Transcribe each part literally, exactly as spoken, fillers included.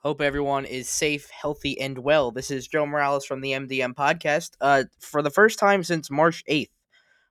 Hope everyone is safe, healthy, and well. This is Joe Morales from the M D M Podcast. Uh, for the first time since March eighth,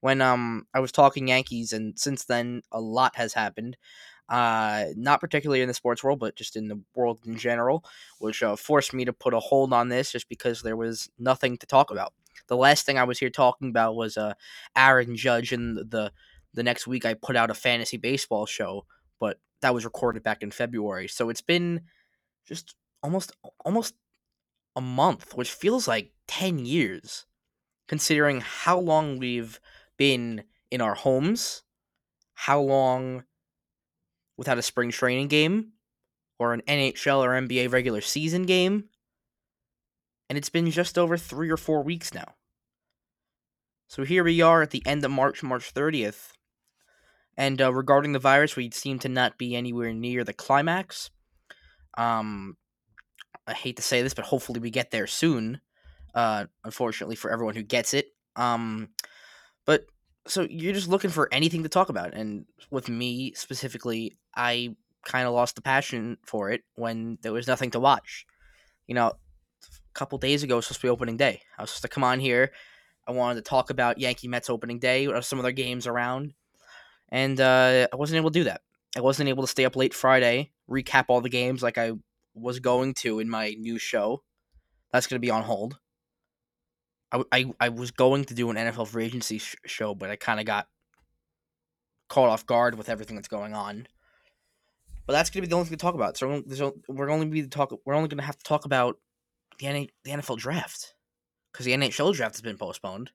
when um I was talking Yankees, and since then a lot has happened. Uh, not particularly in the sports world, but just in the world in general, which uh, forced me to put a hold on this just because there was nothing to talk about. The last thing I was here talking about was uh Aaron Judge, and the the next week I put out a fantasy baseball show, but that was recorded back in February. So it's been just almost almost a month, which feels like ten years, considering how long we've been in our homes, how long without a spring training game or an N H L or N B A regular season game. And it's been just over three or four weeks now. So here we are at the end of March, March thirtieth. And uh, regarding the virus, we seem to not be anywhere near the climax. Um, I hate to say this, but hopefully we get there soon. Uh, unfortunately for everyone who gets it. Um, but so you're just looking for anything to talk about. And with me specifically, I kind of lost the passion for it when there was nothing to watch. You know, a couple days ago, it was supposed to be opening day. I was supposed to come on here. I wanted to talk about Yankee Mets opening day or some of their games around. And uh, I wasn't able to do that. I wasn't able to stay up late Friday, recap all the games like I was going to in my new show. That's going to be on hold. I, I, I was going to do an N F L free agency sh- show, but I kind of got caught off guard with everything that's going on. But that's going to be the only thing to talk about. So we're only going to talk. We're only going to have to talk about the N H- the N F L draft, because the N H L draft has been postponed.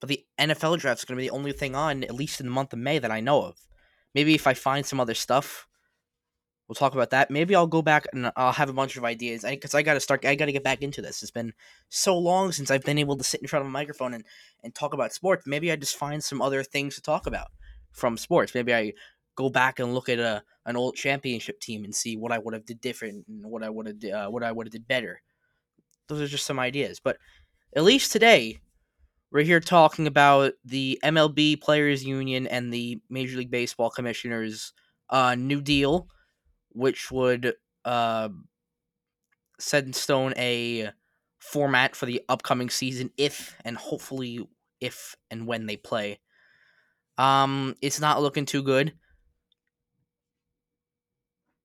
But the N F L draft is going to be the only thing on, at least in the month of May, that I know of. Maybe if I find some other stuff, we'll talk about that. Maybe I'll go back and I'll have a bunch of ideas, because I, I got to start. I got to get back into this. It's been so long since I've been able to sit in front of a microphone and, and talk about sports. Maybe I just find some other things to talk about from sports. Maybe I go back and look at a an old championship team and see what I would have did different and what I would have uh, what I would have did better. Those are just some ideas, but at least today, we're here talking about the M L B Players Union and the Major League Baseball Commissioner's uh, new deal, which would uh, set in stone a format for the upcoming season if and hopefully if and when they play. Um, it's not looking too good.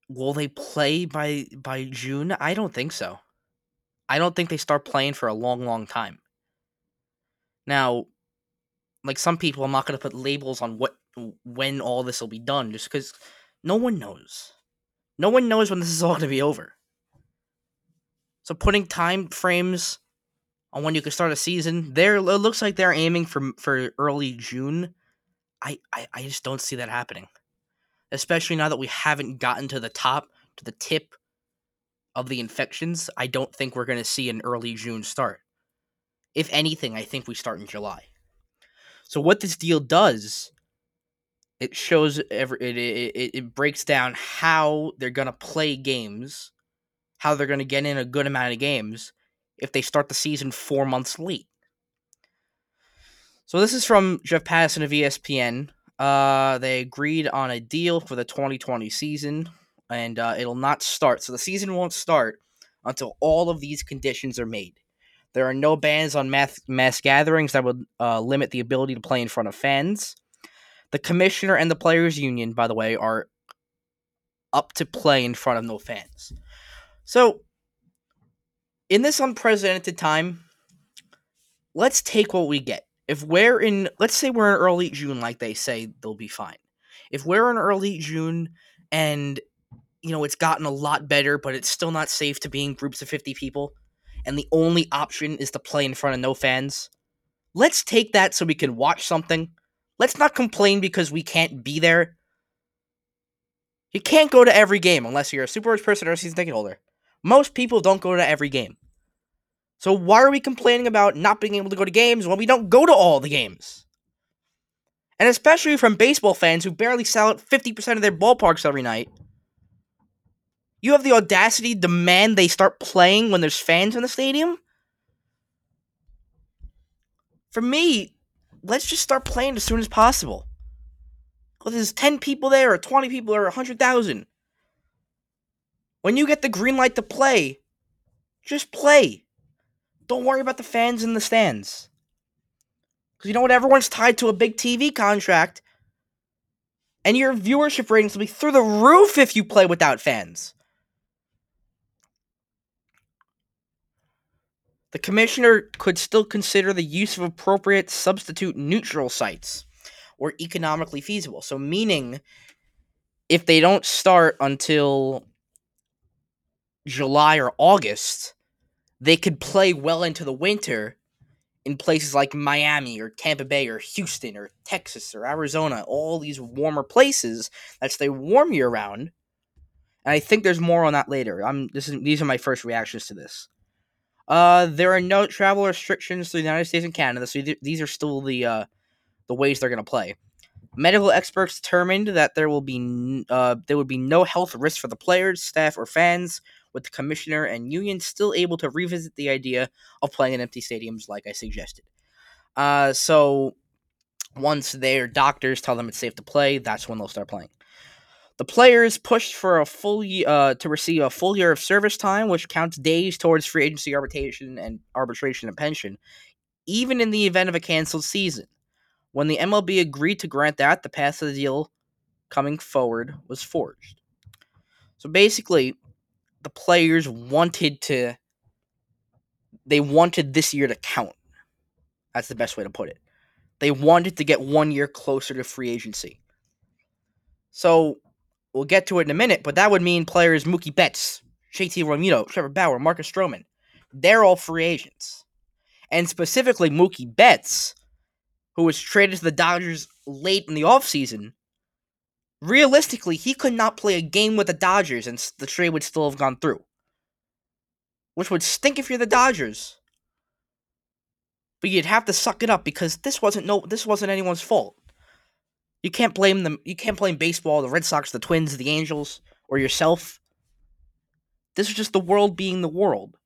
Will they play by, by June? I don't think so. I don't think they start playing for a long, long time. Now, like some people, I'm not going to put labels on what, when all this will be done, just because no one knows. No one knows when this is all going to be over. So putting time frames on when you can start a season, there it looks like they're aiming for for early June. I, I, I just don't see that happening, especially now that we haven't gotten to the top, to the tip of the infections. I don't think we're going to see an early June start. If anything, I think we start in July. So what this deal does, it shows every it it, it breaks down how they're gonna play games, how they're gonna get in a good amount of games if they start the season four months late. So this is from Jeff Patterson of E S P N. Uh, they agreed on a deal for the twenty twenty season, and uh, it'll not start. So the season won't start until all of these conditions are made. There are no bans on mass, mass gatherings that would uh, limit the ability to play in front of fans. The commissioner and the players' union, by the way, are up to play in front of no fans. So, in this unprecedented time, let's take what we get. If we're in, let's say we're in early June, like they say, they'll be fine. If we're in early June and, you know, it's gotten a lot better, but it's still not safe to be in groups of fifty people, and the only option is to play in front of no fans, let's take that so we can watch something. Let's not complain because we can't be there. You can't go to every game unless you're a super rich person or a season ticket holder. Most people don't go to every game. So why are we complaining about not being able to go to games when we don't go to all the games? And especially from baseball fans who barely sell out fifty percent of their ballparks every night. You have the audacity to demand they start playing when there's fans in the stadium? For me, let's just start playing as soon as possible. Whether there's ten people there, or twenty people, or one hundred thousand. When you get the green light to play, just play. Don't worry about the fans in the stands. Because you know what? Everyone's tied to a big T V contract. And your viewership ratings will be through the roof if you play without fans. The commissioner could still consider the use of appropriate substitute neutral sites or economically feasible. So meaning if they don't start until July or August, they could play well into the winter in places like Miami or Tampa Bay or Houston or Texas or Arizona, all these warmer places that stay warm year round. And I think there's more on that later. I'm this is these are my first reactions to this. Uh, there are no travel restrictions to the United States and Canada, so th- these are still the uh, the ways they're going to play. Medical experts determined that there will be n- uh, there would be no health risk for the players, staff, or fans, with the commissioner and union still able to revisit the idea of playing in empty stadiums like I suggested. Uh, so once their doctors tell them it's safe to play, that's when they'll start playing. The players pushed for a full year, uh, to receive a full year of service time, which counts days towards free agency arbitration and arbitration and pension, even in the event of a canceled season. When the M L B agreed to grant that, the path of the deal coming forward was forged. So basically, the players wanted to. They wanted this year to count. That's the best way to put it. They wanted to get one year closer to free agency. So we'll get to it in a minute, but that would mean players Mookie Betts, J T Realmuto, Trevor Bauer, Marcus Stroman, they're all free agents. And specifically Mookie Betts, who was traded to the Dodgers late in the offseason, realistically, he could not play a game with the Dodgers and the trade would still have gone through. Which would stink if you're the Dodgers. But you'd have to suck it up because this wasn't no this wasn't anyone's fault. You can't blame them. You can't blame baseball, the Red Sox, the Twins, the Angels, or yourself. This is just the world being the world.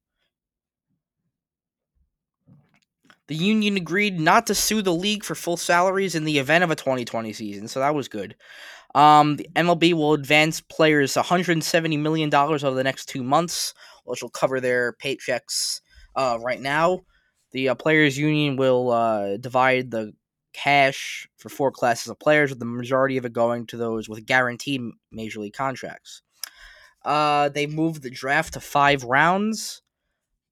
The union agreed not to sue the league for full salaries in the event of a twenty twenty season, so that was good. Um, the M L B will advance players one hundred seventy million dollars over the next two months, which will cover their paychecks uh, right now. The uh, players' union will uh, divide the cash for four classes of players, with the majority of it going to those with guaranteed major league contracts. Uh, they moved the draft to five rounds.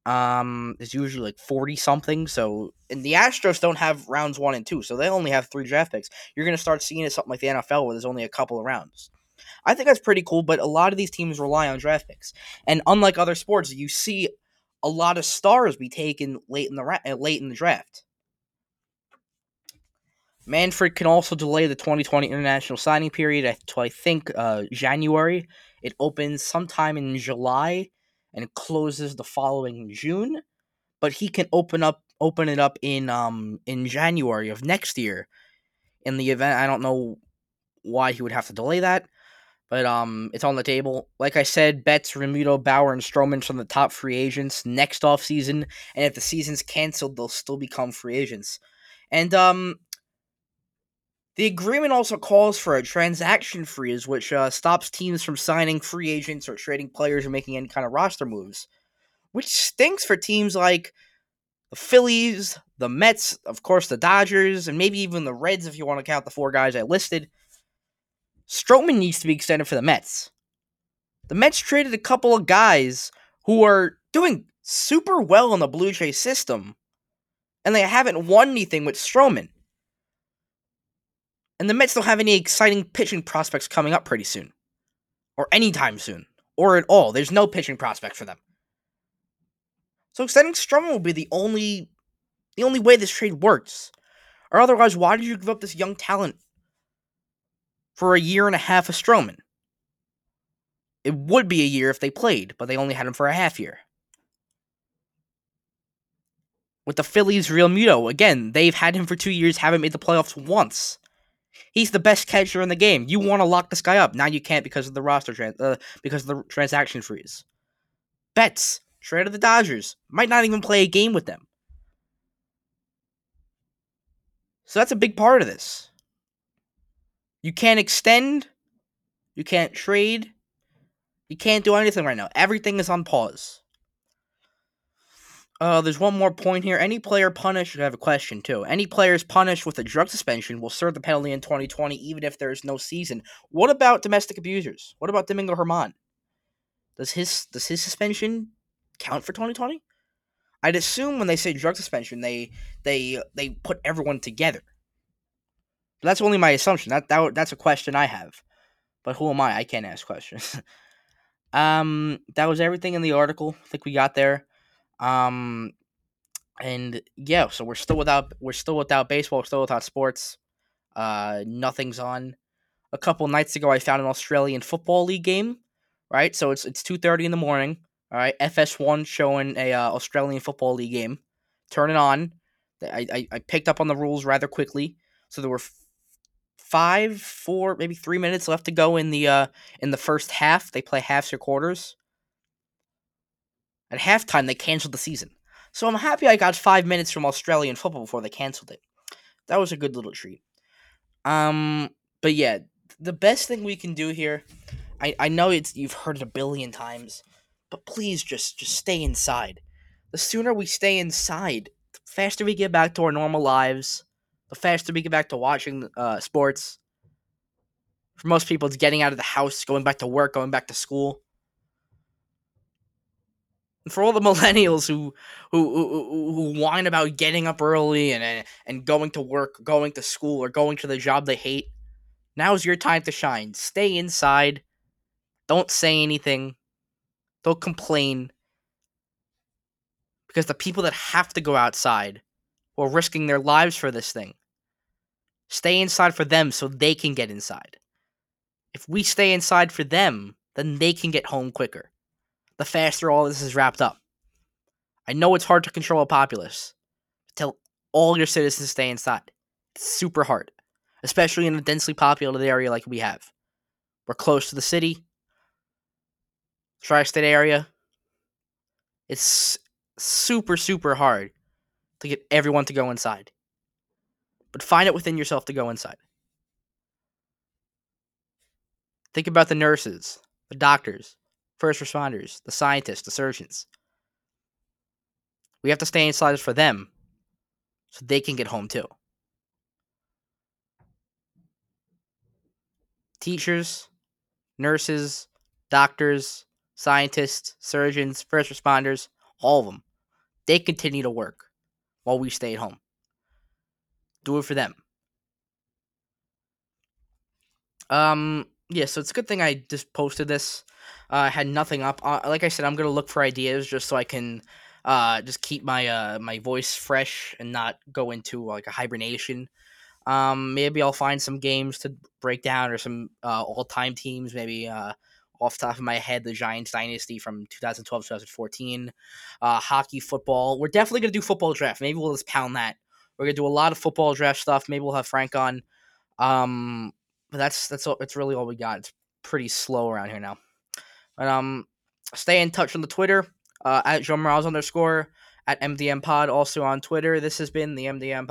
Um, it's usually like forty something. So, and the Astros don't have rounds one and two, so they only have three draft picks. You're going to start seeing it something like the N F L where there's only a couple of rounds. I think that's pretty cool, but a lot of these teams rely on draft picks. And unlike other sports, you see a lot of stars be taken late in the ra- late in the draft. Manfred can also delay the twenty twenty international signing period to, I think, uh, January. It opens sometime in July and closes the following June, but he can open up open it up in um in January of next year. In the event, I don't know why he would have to delay that, but um it's on the table. Like I said, Betts, Realmuto, Bauer, and Stroman from the top free agents next offseason, and if the season's canceled, they'll still become free agents. And um the agreement also calls for a transaction freeze, which uh, stops teams from signing free agents or trading players or making any kind of roster moves, which stinks for teams like the Phillies, the Mets, of course the Dodgers, and maybe even the Reds if you want to count the four guys I listed. Stroman needs to be extended for the Mets. The Mets traded a couple of guys who are doing super well in the Blue Jay system, and they haven't won anything with Stroman. And the Mets don't have any exciting pitching prospects coming up pretty soon. Or anytime soon. Or at all. There's no pitching prospect for them. So extending Stroman will be the only the only way this trade works. Or otherwise, why did you give up this young talent for a year and a half of Stroman? It would be a year if they played, but they only had him for a half year. With the Phillies, Realmuto, again, they've had him for two years, haven't made the playoffs once. He's the best catcher in the game. You want to lock this guy up. Now you can't because of the roster, trans- uh, because of the transaction freeze. Betts, traded to the Dodgers, might not even play a game with them. So that's a big part of this. You can't extend. You can't trade. You can't do anything right now. Everything is on pause. Uh, there's one more point here. Any player punished, I have a question too. Any players punished with a drug suspension will serve the penalty in twenty twenty, even if there is no season. What about domestic abusers? What about Domingo Herman? Does his does his suspension count for twenty twenty? I'd assume when they say drug suspension, they they they put everyone together. But that's only my assumption. That that that's a question I have. But who am I? I can't ask questions. um, that was everything in the article. I think we got there. Um, and yeah, so we're still without, we're still without baseball, we're still without sports. Uh, nothing's on. A couple nights ago, I found an Australian Football League game, right? So it's, it's two thirty in the morning. All right. F S one showing a, uh, Australian Football League game. Turn it on. I, I, I picked up on the rules rather quickly. So there were f- five, four, maybe three minutes left to go in the, uh, in the first half. They play halves or quarters. At halftime, they canceled the season. So I'm happy I got five minutes from Australian football before they canceled it. That was a good little treat. Um, but yeah, the best thing we can do here, I, I know it's you've heard it a billion times, but please just, just stay inside. The sooner we stay inside, the faster we get back to our normal lives, the faster we get back to watching uh, sports. For most people, it's getting out of the house, going back to work, going back to school. For all the millennials who who, who who whine about getting up early and and going to work, going to school, or going to the job they hate, now's your time to shine. Stay inside. Don't say anything. Don't complain. Because the people that have to go outside are risking their lives for this thing. Stay inside for them so they can get inside. If we stay inside for them, then they can get home quicker. The faster all this is wrapped up. I know it's hard to control a populace. Tell all your citizens to stay inside. It's super hard. Especially in a densely populated area like we have. We're close to the city. Tri-state area. It's super, super hard to get everyone to go inside. But find it within yourself to go inside. Think about the nurses, the doctors, first responders, the scientists, the surgeons. We have to stay inside for them so they can get home too. Teachers, nurses, doctors, scientists, surgeons, first responders, all of them. They continue to work while we stay at home. Do it for them. Um... Yeah, so it's a good thing I just posted this. Uh, I had nothing up. Uh, like I said, I'm going to look for ideas just so I can uh, just keep my uh, my voice fresh and not go into like a hibernation. Um, maybe I'll find some games to break down or some uh, all-time teams. Maybe uh, off the top of my head, the Giants dynasty from twenty twelve to twenty fourteen. Uh, hockey, football. We're definitely going to do football draft. Maybe we'll just pound that. We're going to do a lot of football draft stuff. Maybe we'll have Frank on. Um... But that's that's all, that's really all we got. It's pretty slow around here now. But um, stay in touch on the Twitter uh, at Joe Morales underscore at M D M Pod. Also on Twitter, this has been the M D M Pod.